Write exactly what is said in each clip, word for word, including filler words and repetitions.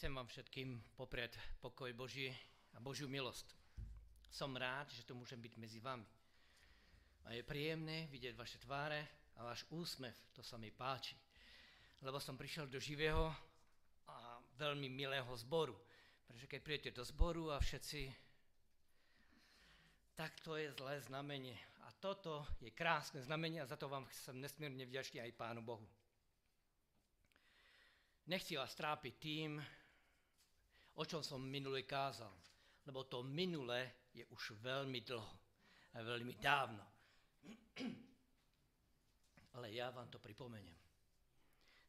Chcem vám všetkým popriať pokoj Boží a Božiu milosť. Som rád, že tu môžem byť medzi vami. A je príjemné vidieť vaše tváre a váš úsmev, to sa mi páči. Lebo som prišiel do živého a veľmi milého zboru. Pretože keď príjete do zboru a všetci, tak to je zlé znamenie. A toto je krásne znamenie a za to vám som nesmierne vďačný aj Pánu Bohu. Nechci vás trápiť tým, o čom som minule kázal, lebo to minulé je už veľmi dlho a veľmi dávno. Ale ja vám to pripomeniem.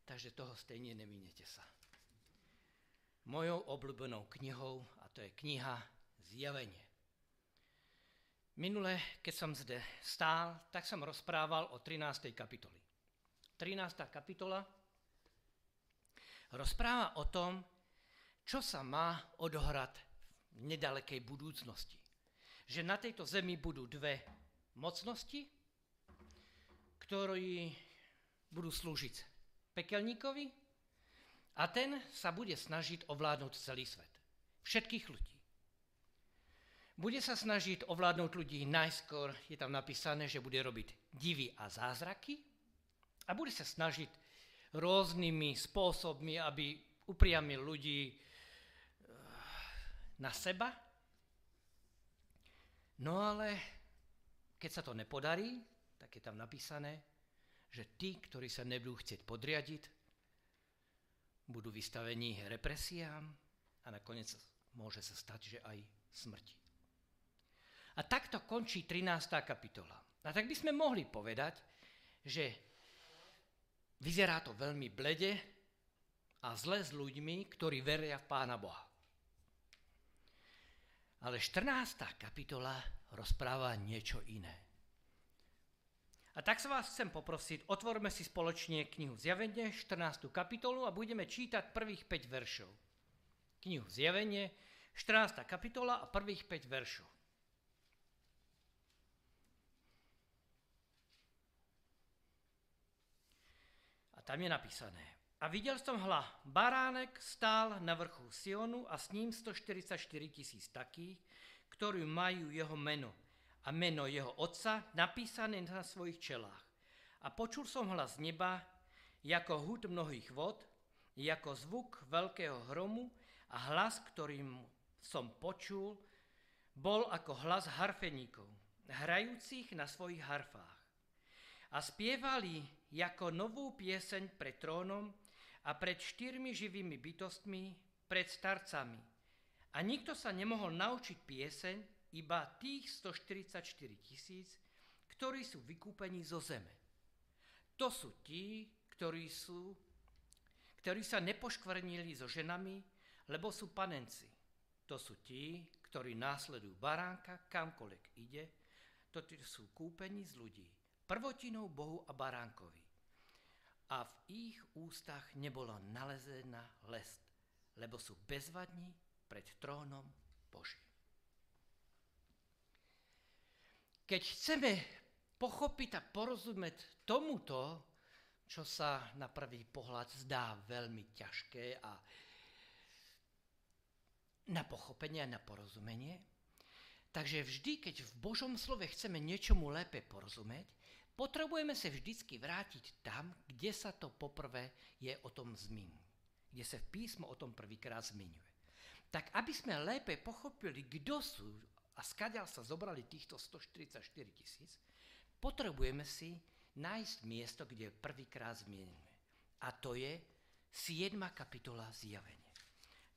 Takže toho stejne neminete sa. Mojou obľúbenou knihou, a to je kniha Zjavenie. Minule, keď som zde stál, tak som rozprával o trinástej kapitoli. trinásta kapitola rozpráva o tom, čo sa má odohrať v nedalekej budúcnosti. Že na tejto zemi budú dve mocnosti, ktoré budú slúžiť pekelníkovi a ten sa bude snažiť ovládnuť celý svet. Všetkých ľudí. Bude sa snažiť ovládnuť ľudí najskôr, je tam napísané, že bude robiť divy a zázraky a bude sa snažiť rôznymi spôsobmi, aby upriamil ľudí na seba. No ale keď sa to nepodarí, tak je tam napísané, že tí, ktorí sa nebudú chcieť podriadiť, budú vystavení represiám a nakoniec môže sa stať, že aj smrti. A takto končí trinásta kapitola. A tak by sme mohli povedať, že vyzerá to veľmi blede a zle s ľuďmi, ktorí veria v Pána Boha. Ale štrnásta kapitola rozpráva niečo iné. A tak sa vás chcem poprosiť, otvorme si spoločne knihu Zjavenie, štrnástu kapitolu a budeme čítať prvých päť veršov. Knihu Zjavenie, štrnásta kapitola a prvých päť veršov. A tam je napísané. A videl som hla, baránek stál na vrchu Sionu a s ním stoštyridsaťštyri tisíc takých, ktorí majú jeho meno a meno jeho otca napísané na svojich čelách. A počul som hlas neba, jako hud mnohých vod, jako zvuk veľkého hromu a hlas, ktorým som počul, bol ako hlas harfeníkov, hrajúcich na svojich harfách. A spievali jako novú pieseň pred trónom a pred štyrmi živými bytostmi, pred starcami. A nikto sa nemohol naučiť pieseň, iba tých stoštyridsaťštyri tisíc, ktorí sú vykúpení zo zeme. To sú tí, ktorí, sú, ktorí sa nepoškvrnili so ženami, lebo sú panenci. To sú tí, ktorí následujú baránka, kamkoľvek ide, to sú kúpení z ľudí, prvotinou Bohu a baránkovi. A v ich ústach nebola nalezená lest, lebo sú bezvadní pred trónom Božím. Keď chceme pochopiť a porozumieť tomuto, čo sa na prvý pohľad zdá veľmi ťažké a na pochopenie a na porozumenie, takže vždy, keď v Božom slove chceme niečomu lépe porozumieť, potrebujeme sa vždycky vrátiť tam, kde sa to poprvé je o tom zmiňuje, kde sa v písmu o tom prvýkrát zmiňuje. Tak aby sme lépe pochopili, kto sú a skadiaľ sa zobrali týchto stoštyridsaťštyri tisíc, potrebujeme si nájsť miesto, kde prvýkrát zmienime. A to je siedma kapitola Zjavenie.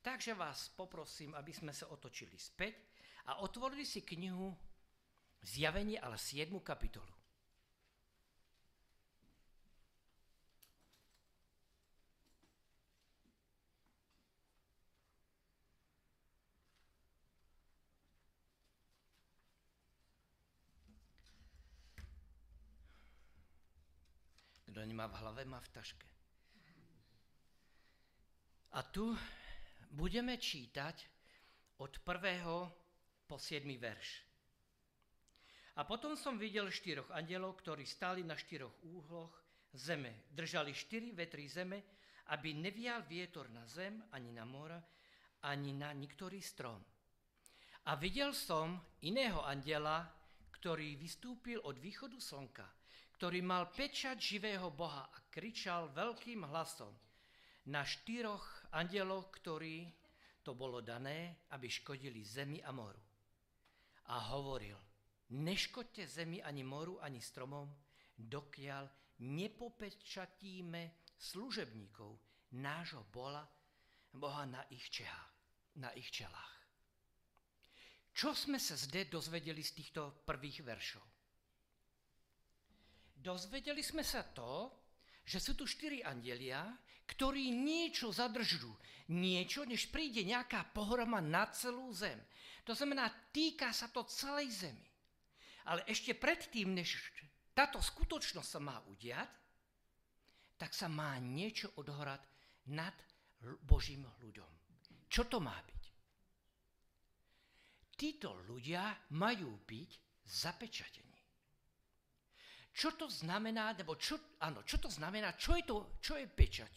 Takže vás poprosím, aby sme sa otočili späť a otvorili si knihu Zjavenie, ale siedmu kapitolu. Kto nemá v hlave, má v taške. A tu budeme čítať od prvého po siedmy verš. A potom som videl štyroch anjelov, ktorí stáli na štyroch úhloch zeme. Držali štyri vetry zeme aby nevial vietor na zem, ani na mora, ani na niektorý strom. A videl som iného andela, ktorý vystúpil od východu slnka, ktorý mal pečať živého Boha a kričal veľkým hlasom na štyroch andelov, ktorí to bolo dané, aby škodili zemi a moru. A hovoril, neškodte zemi ani moru, ani stromom, dokiaľ nepopečatíme služebníkov nášho bola, Boha na ich čelách. Na ich čelách. Čo sme sa zde dozvedeli z týchto prvých veršov? Dozvedeli sme sa to, že sú tu štyri andelia, ktorí niečo zadržujú, niečo, než príde nejaká pohroma na celú zem. To znamená, týka sa to celej zemi. Ale ešte predtým, než táto skutočnosť sa má udiať, tak sa má niečo odohrať nad Božím ľuďom. Čo to má byť? Títo ľudia majú byť zapečatení. Čo to znamená, nebo čo, áno, čo to znamená, čo je, to, čo je pečať?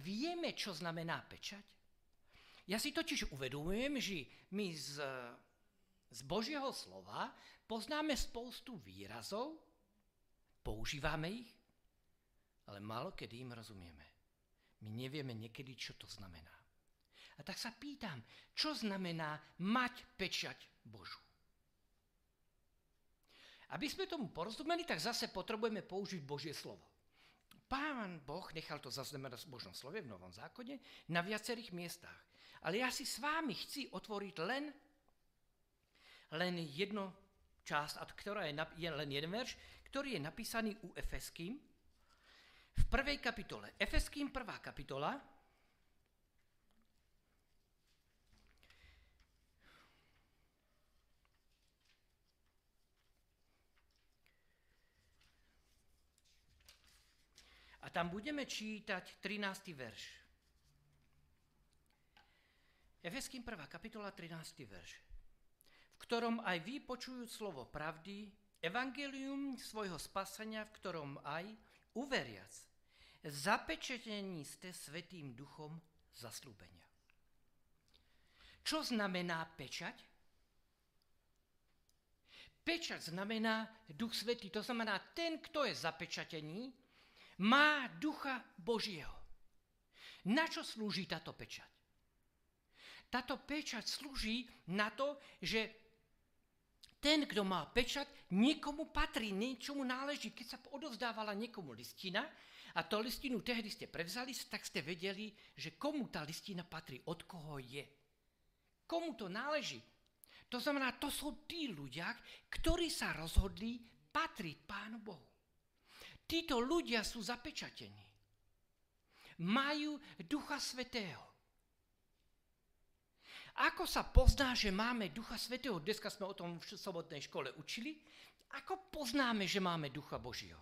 Vieme, čo znamená pečať? Ja si totiž uvedomujem, že my z, z Božieho slova poznáme spoustu výrazov, používame ich, ale málo kedy im rozumieme. My nevieme niekedy, čo to znamená. A tak sa pýtam, čo znamená mať pečať Božu? Aby sme tomu porozumeli, tak zase potrebujeme použiť Božie slovo. Pán Boh nechal to zaznamenať v Božom slove, v Novom zákone, na viacerých miestach. Ale ja si s vámi chci otvoriť len, len jednu časť, ktorá je, je len jeden verš, ktorý je napísaný u Efeským v prvej kapitole. Efeským prvá kapitola, a tam budeme čítať trinásty verš. Efeským prvá kapitola, trinásty verš. V ktorom aj vy, počujúc slovo pravdy, evangelium svojho spasenia, v ktorom aj, uveriac, zapečetení ste Svätým Duchom zasľúbenia. Čo znamená pečať? Pečať znamená Duch Svätý, to znamená ten, kto je zapečatený, má Ducha Božieho. Na čo slúži táto pečať? Táto pečať slúži na to, že ten, kto má pečať, niekomu patrí, niečomu náleží. Keď sa odovzdávala niekomu listina a tú listinu tehdy ste prevzali, tak ste vedeli, že komu tá listina patrí, od koho je. Komu to náleží? To znamená, to sú tí ľudia, ktorí sa rozhodli patriť Pánu Bohu. Títo ľudia sú zapečatení. Majú Ducha Svätého. Ako sa pozná, že máme Ducha Svätého? Dneska sme o tom v sobotnej škole učili. Ako poznáme, že máme Ducha Božieho?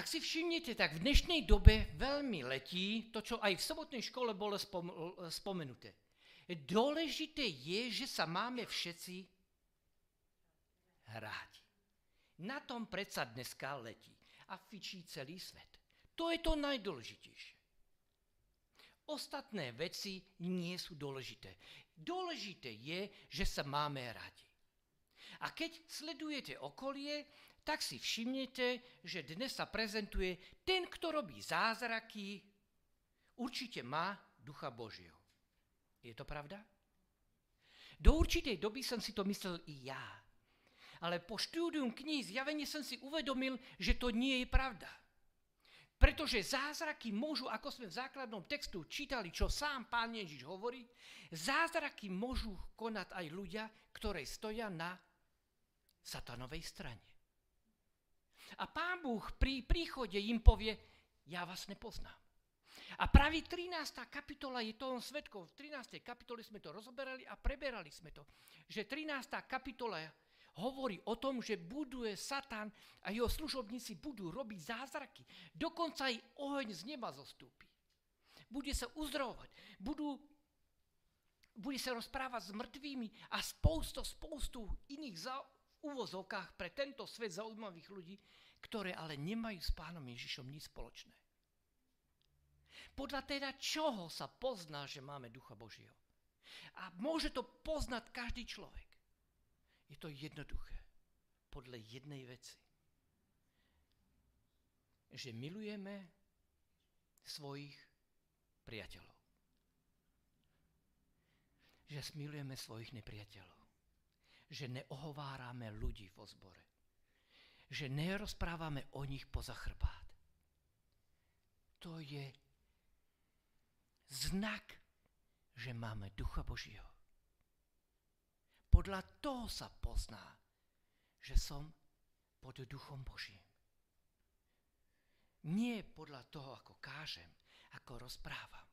Ak si všimnete, tak v dnešnej dobe veľmi letí to, čo aj v sobotnej škole bolo spom- spomenuté. Dôležité je, že sa máme všetci rádi. Na tom predsa dneska letí a fičí celý svet. To je to najdôležitejšie. Ostatné veci nie sú dôležité. Dôležité je, že sa máme radi. A keď sledujete okolie, tak si všimnete, že dnes sa prezentuje ten, kto robí zázraky, určite má Ducha Božieho. Je to pravda? Do určitej doby som si to myslel i ja. Ale po štúdium kníh Zjavenie som si uvedomil, že to nie je pravda. Pretože zázraky môžu, ako sme v základnom textu čítali, čo sám Pán Ježiš hovorí, zázraky môžu konať aj ľudia, ktorí stoja na satanovej strane. A Pán Boh pri príchode im povie, ja vás nepoznám. A práve trinásta kapitola je toho svedkov. V trinástej kapitole sme to rozoberali a preberali sme to, že trinásta kapitola hovorí o tom, že buduje Satan a jeho služobníci budú robiť zázraky. Dokonca aj oheň z neba zostúpi. Bude sa uzdravovať, budú, bude sa rozprávať s mŕtvými a spoustu, spoustu iných za, v úvozovkách pre tento svet zaujímavých ľudí, ktoré ale nemajú s Pánom Ježišom nič spoločné. Podľa teda čoho sa pozná, že máme Ducha Božieho? A môže to poznať každý človek. Je to jednoduché. Podľa jednej veci. Že milujeme svojich priateľov. Že smilujeme svojich nepriateľov. Že neohovárame ľudí vo zbore. Že nerozprávame o nich poza chrbát. To je znak, že máme Ducha Božího. Podľa toho sa pozná, že som pod Duchom Božím. Nie podľa toho, ako kážem, ako rozprávam,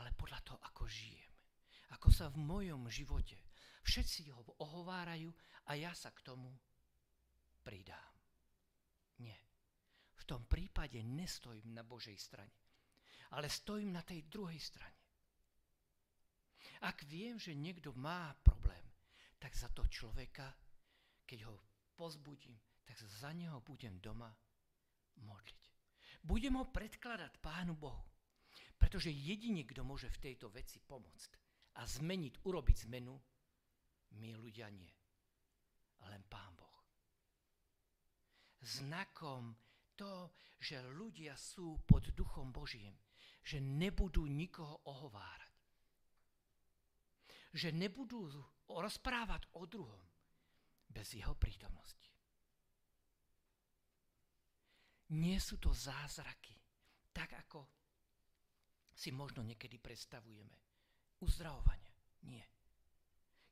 ale podľa toho, ako žijem. Ako sa v mojom živote všetci ho ohovárajú a ja sa k tomu pridám. Nie. V tom prípade nestojím na Božej strane, ale stojím na tej druhej strane. Ak viem, že niekto má problém, tak za to človeka, keď ho pozbudím, tak za neho budem doma modliť. Budem ho predkladať Pánu Bohu, pretože jediný, kto môže v tejto veci pomôcť a zmeniť, urobiť zmenu, my ľudia nie, len Pán Boh. Znakom to, že ľudia sú pod Duchom Božím, že nebudú nikoho ohovárať, že nebudú rozprávať o druhom bez jeho prítomnosti. Nie sú to zázraky, tak ako si možno niekedy predstavujeme. Uzdravovania. Nie.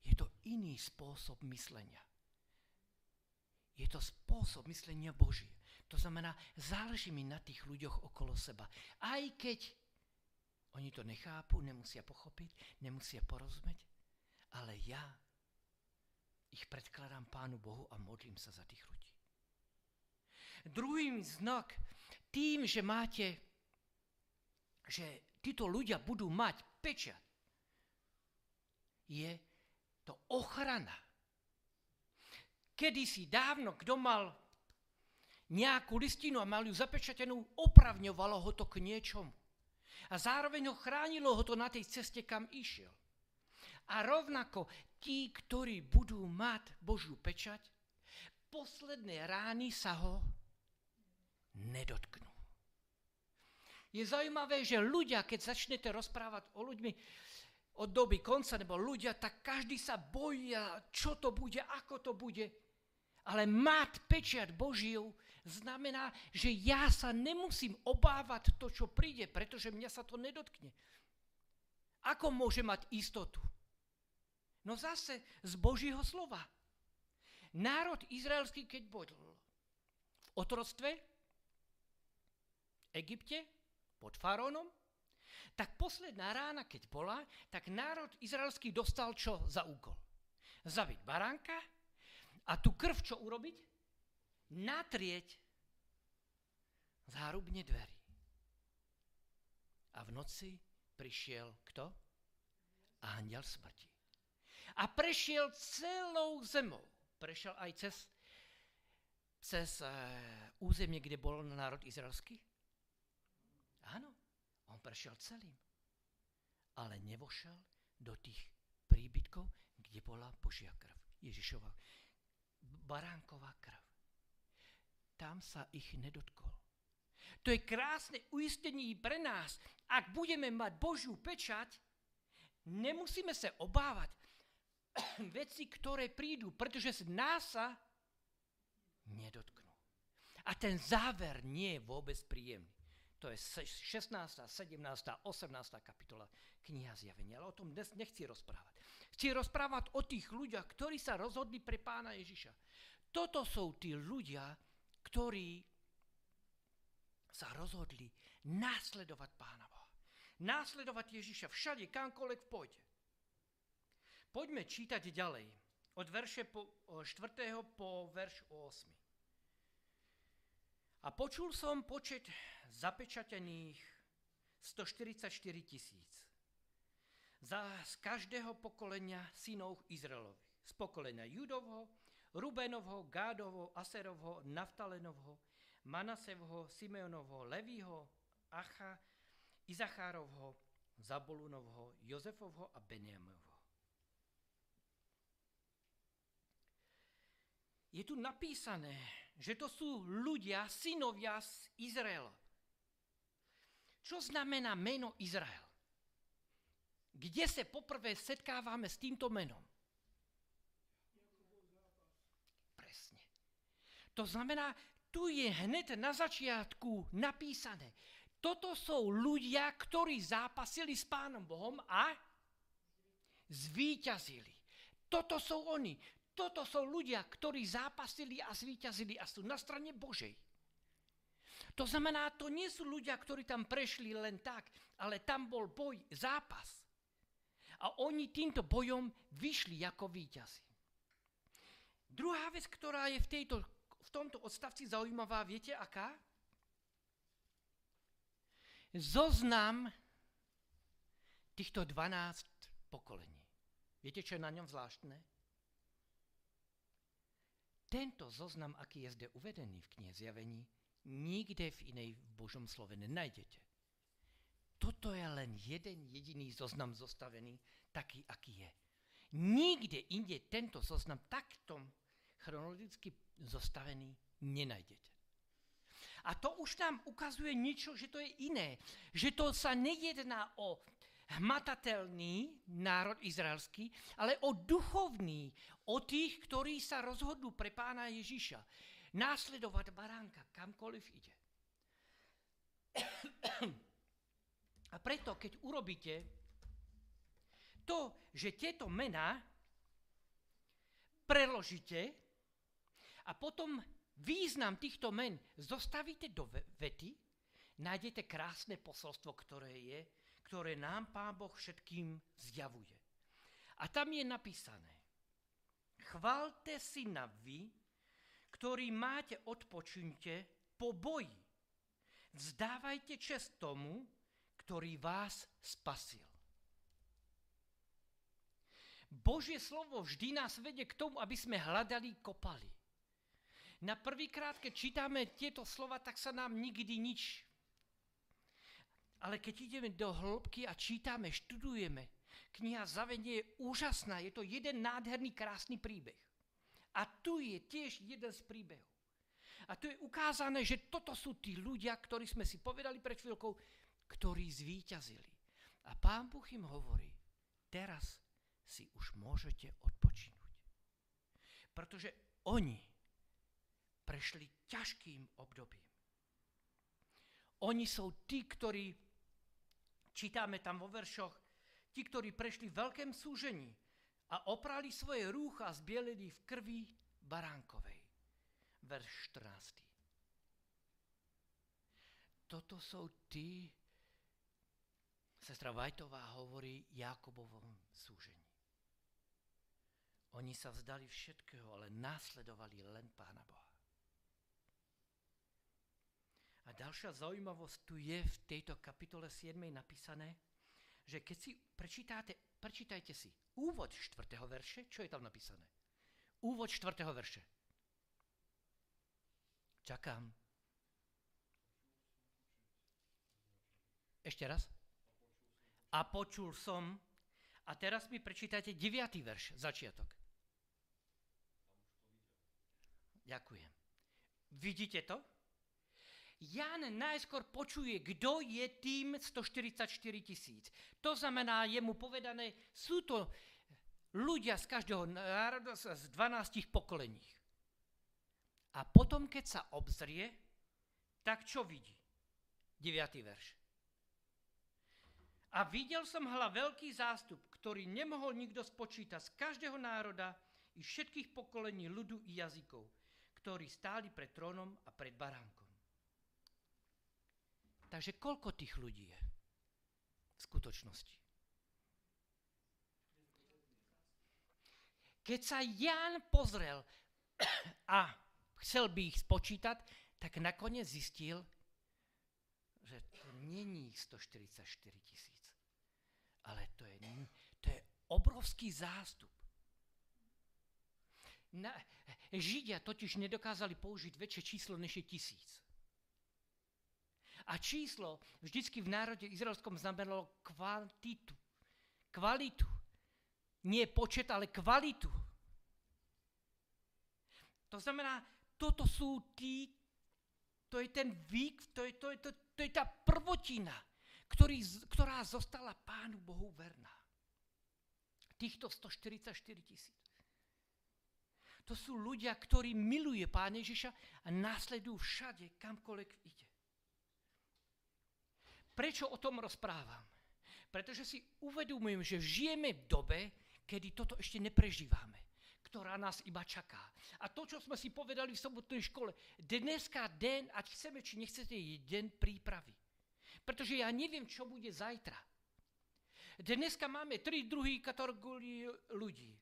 Je to iný spôsob myslenia. Je to spôsob myslenia Boží. To znamená, záleží mi na tých ľuďoch okolo seba. Aj keď oni to nechápu, nemusia pochopiť, nemusia porozumieť, ale ja ich predkladám Pánu Bohu a modlím sa za tých ľudí. Druhým znak, tým, že máte, že títo ľudia budú mať pečať, je to ochrana. Kedysi dávno, kto mal nejakú listinu a mal ju zapečatenú, opravňovalo ho to k niečomu. A zároveň ho chránilo ho to na tej ceste, kam išiel. A rovnako tí, ktorí budú mať Božiu pečať, posledné rány sa ho nedotknú. Je zaujímavé, že ľudia, keď začnete rozprávať o ľuďmi, od doby konca, nebo ľudia, tak každý sa bojí, čo to bude, ako to bude. Ale mať pečiat Božiu znamená, že ja sa nemusím obávať to, čo príde, pretože mňa sa to nedotkne. Ako môže mať istotu? No zase z Božího slova. Národ izraelský, keď bol v otroctve, v Egypte, pod faraónom, tak posledná rána, keď bola, tak národ izraelský dostal čo za úkol? Zabiť baránka a tu krv čo urobiť? Natrieť zárubne dverí. A v noci prišiel kto? Anjel smrti. A prešiel celou zemou. Prešiel aj cez, cez uh, územie, kde bol národ izraelský? Áno. On prešiel celým, ale nevošiel do tých príbytkov, kde bola Božia krv, Ježišova, baránková krv. Tam sa ich nedotkol. To je krásne uistenie pre nás. Ak budeme mať Božiu pečať, nemusíme sa obávať veci, ktoré prídu, pretože z nás sa nedotknú. A ten záver nie je vôbec príjemný. To je šestnásta, sedemnásta, osemnásta kapitola kniha Zjavenia. Ale o tom dnes nechci rozprávať. Chci rozprávať o tých ľuďach, ktorí sa rozhodli pre Pána Ježiša. Toto sú tí ľudia, ktorí sa rozhodli následovať Pána Boha. Následovať Ježiša všade, kamkoľvek pôjde. Poďme čítať ďalej. Od verše štvrtého po verš ôsmeho. A počul som počet zapečatených stoštyridsaťštyri tisíc. Za z každého pokolenia synov Izraelových. Z pokolenia Judovho, Rubenovho, Gádovho, Aserovho, Naftalenovho, Manasevho, Simeonovho, Levího, Acha, Izachárovho, Zabulunovho, Jozefovho a Benjamovho. Je tu napísané, že to sú ľudia, synovia z Izraela. Čo znamená meno Izrael? Kde sa poprvé setkávame s týmto menom? Presne. To znamená, tu je hned na začiatku napísané. Toto sú ľudia, ktorí zápasili s Pánom Bohom a zvíťazili. Toto sú oni. Toto sú ľudia, ktorí zápasili a zvíťazili a sú na strane Božej. To znamená, to nie sú ľudia, ktorí tam prešli len tak, ale tam bol boj, zápas. A oni týmto bojom vyšli ako víťazi. Druhá vec, ktorá je v, tejto, v tomto odstavci zaujímavá, viete aká? Zoznam týchto dvanástich pokolení. Viete, čo je na ňom zvláštne? Tento zoznam, aký je zde uvedený v knihe Zjavení, nikde v inej v Božom slove nenájdete. Toto je len jeden jediný zoznam zostavený, taký, aký je. Nikde inde tento zoznam takto chronologicky zostavený nenájdete. A to už nám ukazuje niečo, že to je iné. Že to sa nejedná o hmatateľný národ izraelský, ale o duchovný, o tých, ktorí sa rozhodnú pre Pána Ježiša následovať baránka, kamkoliv ide. A preto, keď urobíte to, že tieto mená preložíte a potom význam týchto men zostavíte do vety, nájdete krásne posolstvo, ktoré je, ktoré nám Pán Boh všetkým zjavuje. A tam je napísané: chválte syna vy, ktorý máte, odpočuňte po boji. Vzdávajte čest tomu, ktorý vás spasil. Božie slovo vždy nás vedie k tomu, aby sme hľadali, kopali. Na prvýkrát, keď čítame tieto slova, tak sa nám nikdy nič. Ale keď ideme do hĺbky a čítame, študujeme, kniha Zjavenie je úžasná, je to jeden nádherný, krásny príbeh. A tu je tiež jeden z príbehov. A tu je ukázané, že toto sú tí ľudia, ktorí sme si povedali pred chvíľkou, ktorí zvíťazili. A Pán Boh im hovorí, teraz si už môžete odpočinúť. Pretože oni prešli ťažkým obdobím. Oni sú tí, ktorí, čítame tam vo veršoch, tí, ktorí prešli veľkém súžení a oprali svoje rúcha a zbielili v krvi baránkovej. Verš štrnásty. Toto sú tí, sestra Vajtová hovorí, Jákobovom súžení. Oni sa vzdali všetkého, ale následovali len Pána Boha. A ďalšia zaujímavosť tu je v tejto kapitole siedmej napísané, že keď si prečítate, prečítajte si úvod štvrtého verše, čo je tam napísané? Úvod štvrtého verše. Čakám. Ešte raz. A počul som. A teraz mi prečítajte deviaty verš, začiatok. Ďakujem. Vidíte to? Ján najskôr počuje, kto je tým sto štyridsaťštyri tisíc. To znamená, je mu povedané, sú to ľudia z každého národa z dvanástich pokolení. A potom, keď sa obzrie, tak čo vidí? deviaty verš. A videl som hla veľký zástup, ktorý nemohol nikto spočítať z každého národa i všetkých pokolení ľudu i jazykov, ktorí stáli pred trónom a pred baránkom. Takže koľko tých ľudí je v skutočnosti? Keď sa Ján pozrel a chcel by ich spočítať, tak nakoniec zistil, že to není sto štyridsaťštyri tisíc. Ale to je, to je obrovský zástup. Na, Židia totiž nedokázali použiť väčšie číslo než je tisíc. A číslo vždycky v národe izraelskom znamenalo kvantitu, kvalitu. Nie počet, ale kvalitu. To znamená, toto sú tí, to je ten vík, to je, to je, to, to je tá prvotina, ktorý, ktorá zostala Pánu Bohu verná. Týchto stoštyridsaťštyri tisíc. To sú ľudia, ktorí miluje Pána Ježiša a následujú všade, kamkoľvek ide. Prečo o tom rozprávam? Pretože si uvedomujem, že žijeme v dobe, kedy toto ešte neprežívame, ktorá nás iba čaká. A to, čo sme si povedali v sobotnej škole, dneska den, ať chceme, či nechcete, je deň prípravy. Pretože ja neviem, čo bude zajtra. Dneska máme tri druhé kategórie ľudí.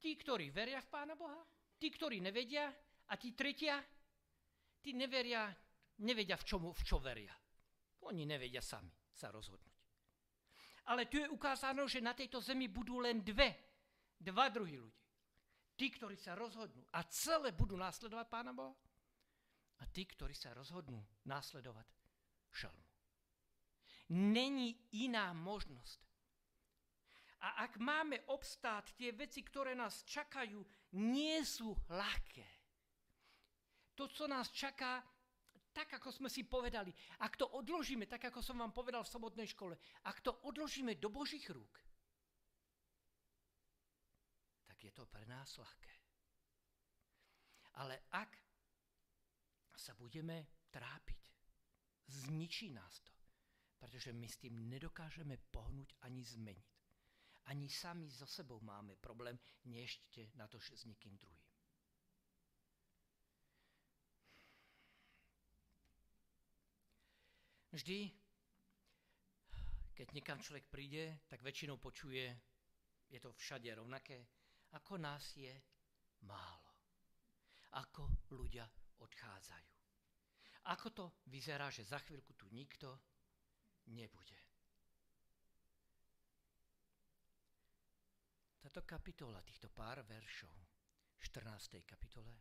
Tí, ktorí veria v Pána Boha, tí, ktorí nevedia, a tí tretia, tí neveria, nevedia, v, čomu, v čo veria. Oni nevedia sami sa rozhodnúť. Ale tu je ukázané, že na tejto zemi budú len dve, dva druhí ľudí. Tí, ktorí sa rozhodnú a celé budú následovať Pána Boha, a tí, ktorí sa rozhodnú následovať šelmu. Není iná možnosť. A ak máme obstáť, tie veci, ktoré nás čakajú, nie sú ľahké. To, čo nás čaká, tak, ako sme si povedali, ak to odložíme, tak, ako som vám povedal v sobotnej škole, ak to odložíme do Božích rúk, tak je to pre nás ľahké. Ale ak sa budeme trápiť, zničí nás to, pretože my s tým nedokážeme pohnúť ani zmeniť. Ani sami so sebou máme problém, nešte na to s niekým druhým. Vždy, keď niekam človek príde, tak väčšinou počuje, je to všade rovnaké, ako nás je málo. Ako ľudia odchádzajú. Ako to vyzerá, že za chvíľku tu nikto nebude. Táto kapitola, týchto pár veršov, štrnástej kapitole,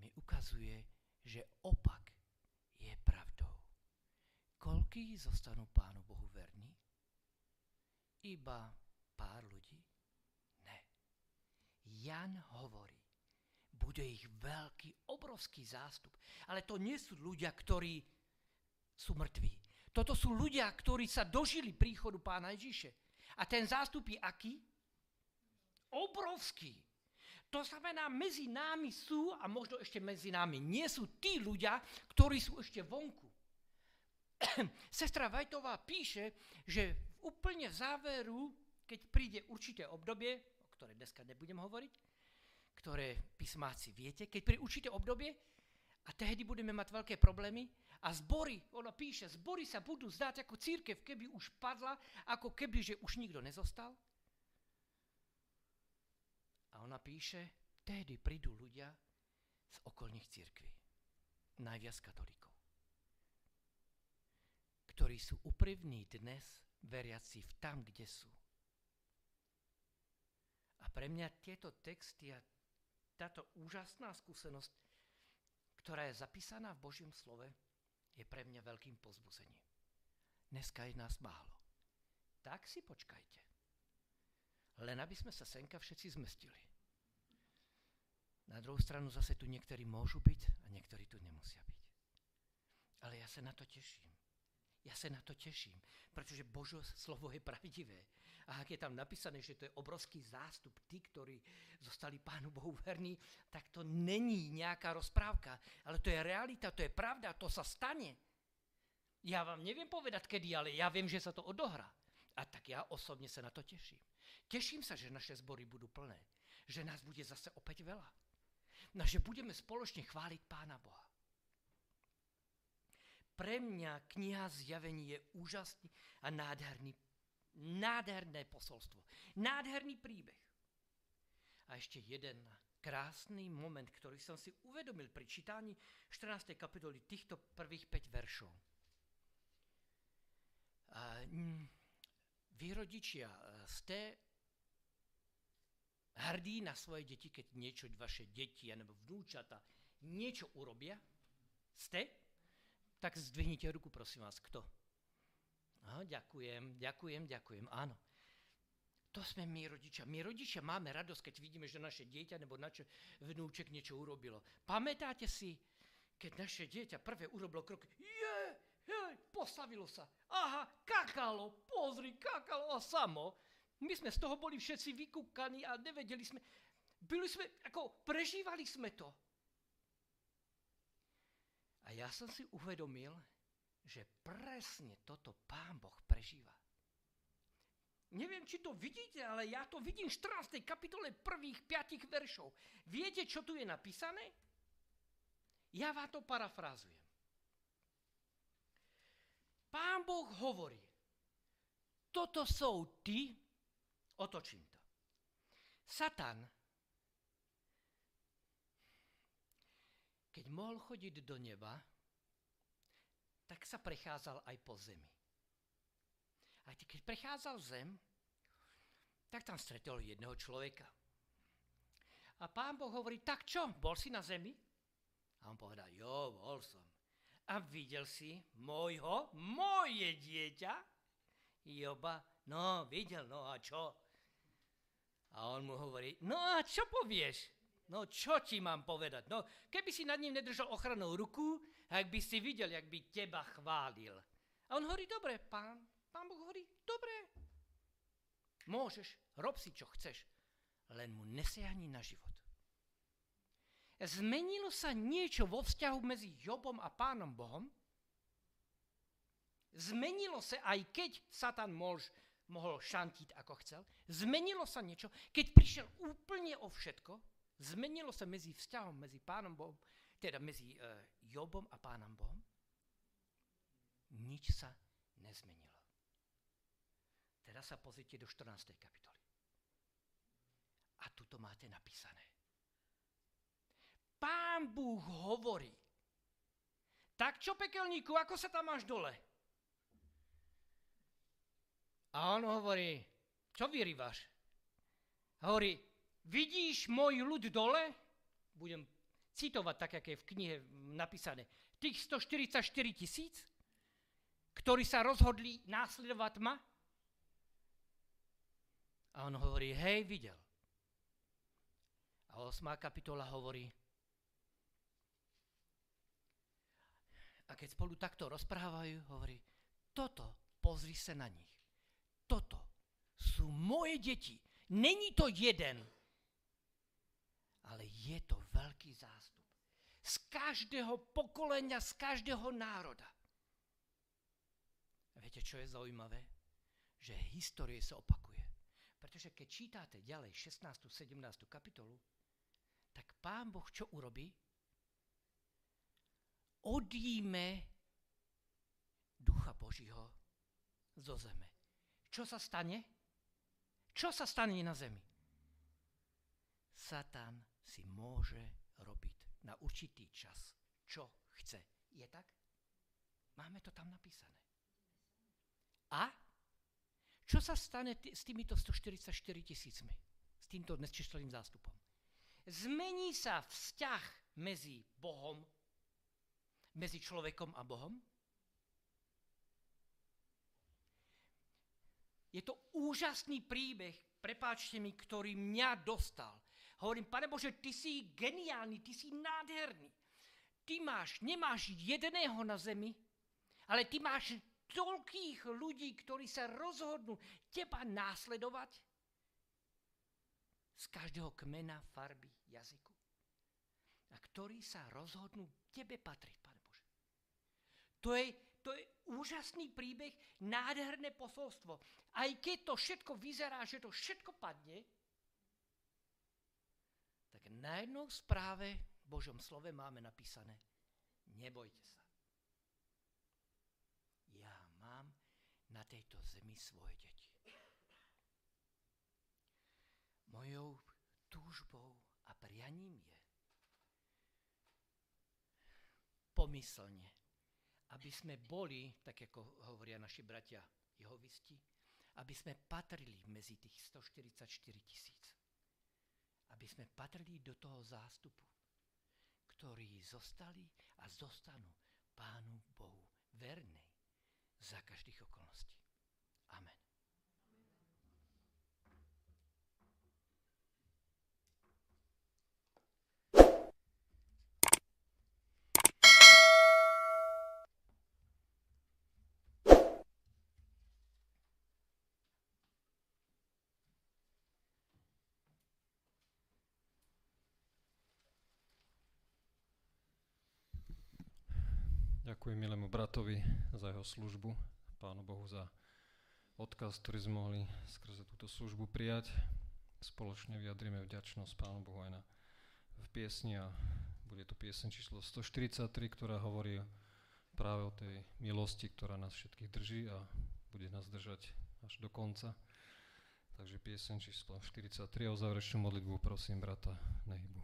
mi ukazuje, že opak je pravdou. Koľkí zostanú Pánu Bohu verní? Iba pár ľudí? Jan hovorí, bude ich veľký, obrovský zástup. Ale to nie sú ľudia, ktorí sú mŕtvi. Toto sú ľudia, ktorí sa dožili príchodu Pána Ježiše. A ten zástup je aký? Obrovský. To znamená, medzi námi sú, a možno ešte medzi námi nie sú tí ľudia, ktorí sú ešte vonku. Sestra Vajtová píše, že úplne v záveru, keď príde určité obdobie, ktoré dneska nebudem hovoriť, ktoré písmáci viete, keď pri určité obdobie, a tehdy budeme mať veľké problémy, a zbory, ona píše, zbory sa budú zdáť ako cirkev, keby už padla, ako keby, že už nikto nezostal. A ona píše, tehdy prídu ľudia z okolných cirkví, najviac katolíkov, ktorí sú úprimní dnes veriaci v tam, kde sú. A pre mňa tieto texty a táto úžasná skúsenosť, ktorá je zapísaná v Božím slove, je pre mňa veľkým povzbuzením. Dneska je nás málo. Tak si počkajte. Len aby sme sa senka všetci zmestili. Na druhú stranu zase tu niektorí môžu byť a niektorí tu nemusia byť. Ale ja sa na to teším. Ja sa na to teším, pretože Božie slovo je pravdivé. A ak je tam napísané, že to je obrovský zástup tí, ktorí zostali Pánu Bohu verní, tak to není nejaká rozprávka, ale to je realita, to je pravda, to sa stane. Ja vám neviem povedať kedy, ale ja viem, že sa to odohrá. A tak ja osobne sa na to teším. Teším sa, že naše zbory budú plné, že nás bude zase opäť veľa. No, že budeme spoločne chváliť Pána Boha. Pre mňa kniha Zjavení je úžasný a nádherný, nádherné posolstvo, nádherný príbeh. A ešte jeden krásny moment, ktorý som si uvedomil pri čítaní štrnástej kapitoly týchto prvých päť veršov. Vy rodičia, ste hrdí na svoje deti, keď niečo vaše deti alebo vnúčata niečo urobia? Ste? tak zdvihnite ruku, prosím vás, kto? Aha, ďakujem, ďakujem, ďakujem, áno. To sme my rodičia. My rodičia máme radosť, keď vidíme, že naše dieťa nebo naše vnúček niečo urobilo. Pamätáte si, keď naše dieťa prvé urobilo krok, je, je, postavilo sa, aha, kakalo, pozri, kakalo a samo. My sme z toho boli všetci vykúkaní a nevedeli sme, byli sme, ako prežívali sme to. A ja som si uvedomil, že presne toto Pán Boh prežíva. Neviem, či to vidíte, ale ja to vidím v štrnástej kapitole prvých piatich veršov. Viete, čo tu je napísané? Ja vám to parafrázujem. Pán Boh hovorí, toto sú tí, otočím to. Satan, keď mohol chodiť do neba, tak sa prechádzal aj po zemi. A keď prechádzal zem, tak tam stretol jedného človeka. A Pán Boh hovorí, tak čo, bol si na zemi? A on povedal, jo, bol som. A videl si môjho, moje dieťa? Joba, no, videl, no a čo? A on mu hovorí, no a čo povieš? No, čo ti mám povedať? No, keby si nad ním nedržal ochrannou ruku, ak by si videl, jak by teba chválil. A on hovorí, dobre, pán. Pán Boh hovorí, dobre, môžeš, rob si, čo chceš, len mu nesiahni na život. Zmenilo sa niečo vo vzťahu medzi Jobom a Pánom Bohom? Zmenilo sa, aj keď Satan mož, mohol šantiť, ako chcel? Zmenilo sa niečo, keď prišiel úplne o všetko? Zmenilo sa medzi vzťahom medzi Pánom Bohom, teda medzi uh, Jobom a Pánom Bohom? Nič sa nezmenilo. Teraz sa pozrite do štrnástej kapitoly. A tu to máte napísané. Pán Búh hovorí, tak čo, pekelníku, ako sa tam máš dole? A on hovorí, čo vyrývaš? Hovorí, vidíš môj ľud dole? Budem citovať tak, jak je v knihe napísané. Tých stoštyridsaťštyri tisíc, ktorí sa rozhodli následovať ma? A on hovorí, hej, videl. A osmá kapitola hovorí, a keď spolu takto rozprávajú, hovorí, toto, pozri sa na nich. Toto sú moje deti. Není to jeden, ale je to veľký zástup. Z každého pokolenia, z každého národa. A viete, čo je zaujímavé? Že histórie sa opakuje. Pretože keď čítate ďalej šestnástu, sedemnástu kapitolu, tak Pán Boh čo urobí? Odjíme Ducha Božího zo zeme. Čo sa stane? Čo sa stane na zemi? Satan si môže robiť na určitý čas, čo chce. Je tak? Máme to tam napísané. A? Čo sa stane t- s týmito stoštyridsaťštyri tisícmi? S týmto nesčíslným zástupom? Zmení sa vzťah medzi Bohom, medzi človekom a Bohom? Je to úžasný príbeh, prepáčte mi, ktorý mňa dostal. Hovorím, Pane Bože, ty si geniálny, ty si nádherný. Ty máš, nemáš jedného na zemi, ale ty máš toľkých ľudí, ktorí sa rozhodnú teba následovať z každého kmena, farby, jazyku. A ktorí sa rozhodnú tebe patriť, Pane Bože. To je, to je úžasný príbeh, nádherné posolstvo. Aj keď to všetko vyzerá, že to všetko padne, tak na jednou správe v Božom slove máme napísané, nebojte sa. Ja mám na tejto zemi svoje deti. Mojou túžbou a prianím je pomyslne, aby sme boli, tak ako hovoria naši bratia jehovisti, aby sme patrili medzi tých stoštyridsaťštyri tisíc. Aby sme patrili do toho zástupu, ktorí zostali a zostanú Pánu Bohu vernej za každých okolností. Amen. Ďakujem milému bratovi za jeho službu, Pánu Bohu za odkaz, ktorý sme mohli skrze túto službu prijať. Spoločne vyjadrime vďačnosť Pánu Bohu aj na, v piesni a bude to piesň číslo sto štyridsaťtri, ktorá hovorí práve o tej milosti, ktorá nás všetkých drží a bude nás držať až do konca. Takže piesň číslo štyridsaťtri a o záverečnú modlitbu prosím brata Nehybu.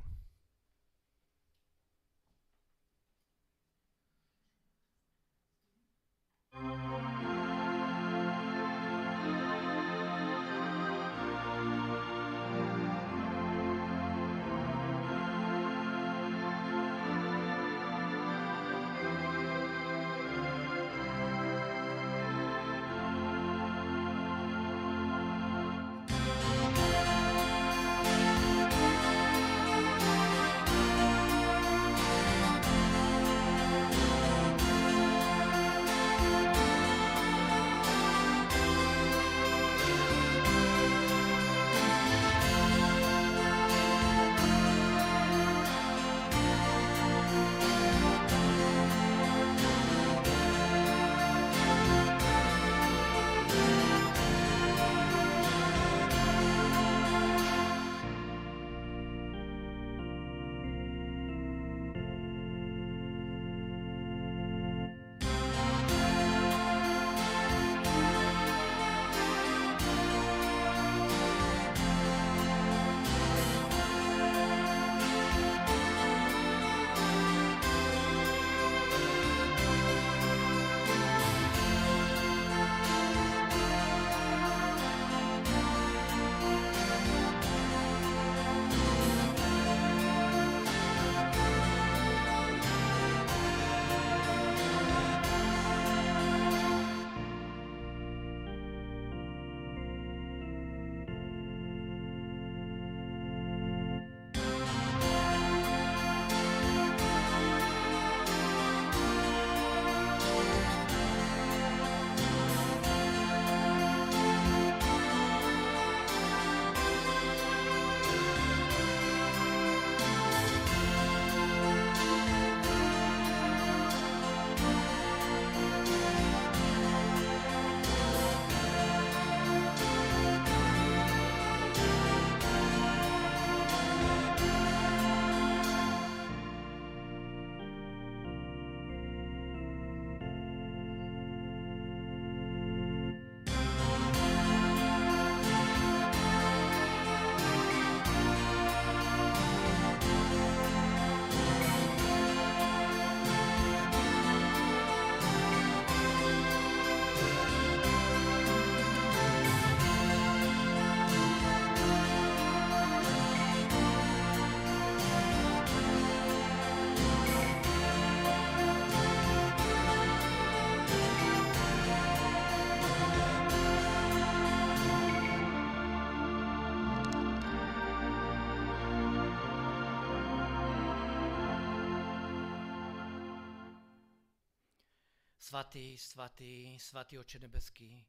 Svatý, svatý, svatý Otče nebeský,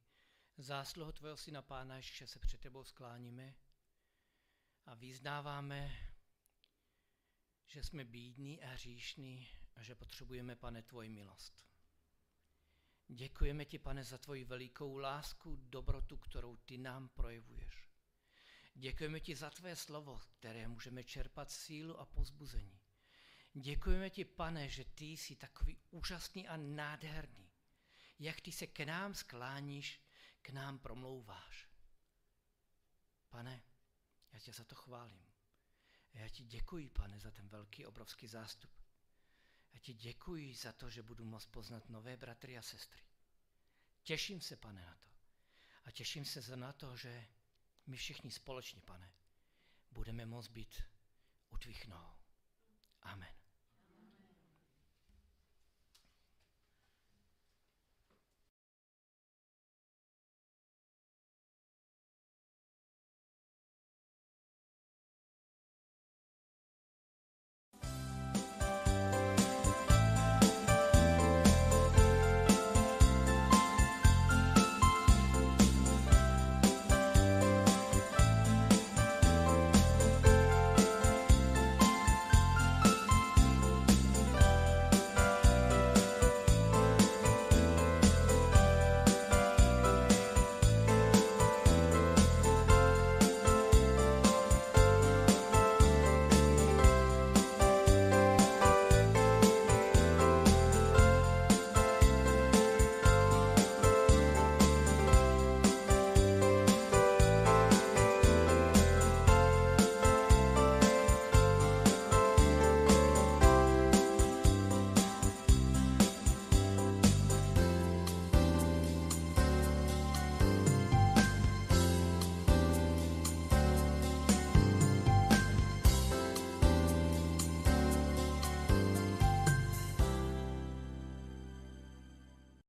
zásluho Tvojho Syna Pána Ježíše se před Tebou skláníme a vyznáváme, že jsme bídní a hříšní a že potřebujeme, Pane, Tvoji milost. Děkujeme Ti, Pane, za Tvoji velikou lásku, dobrotu, kterou Ty nám projevuješ. Děkujeme Ti za Tvé slovo, které můžeme čerpat sílu a povzbuzení. Děkujeme Ti, Pane, že Ty jsi takový úžasný a nádherný. Jak Ty se k nám skláníš, k nám promlouváš. Pane, já Tě za to chválím. Já Ti děkuji, Pane, za ten velký, obrovský zástup. Já Ti děkuji za to, že budu moct poznat nové bratry a sestry. Těším se, Pane, na to. A těším se na to, že my všichni společně, Pane, budeme moct být u Tvých nohou. Amen.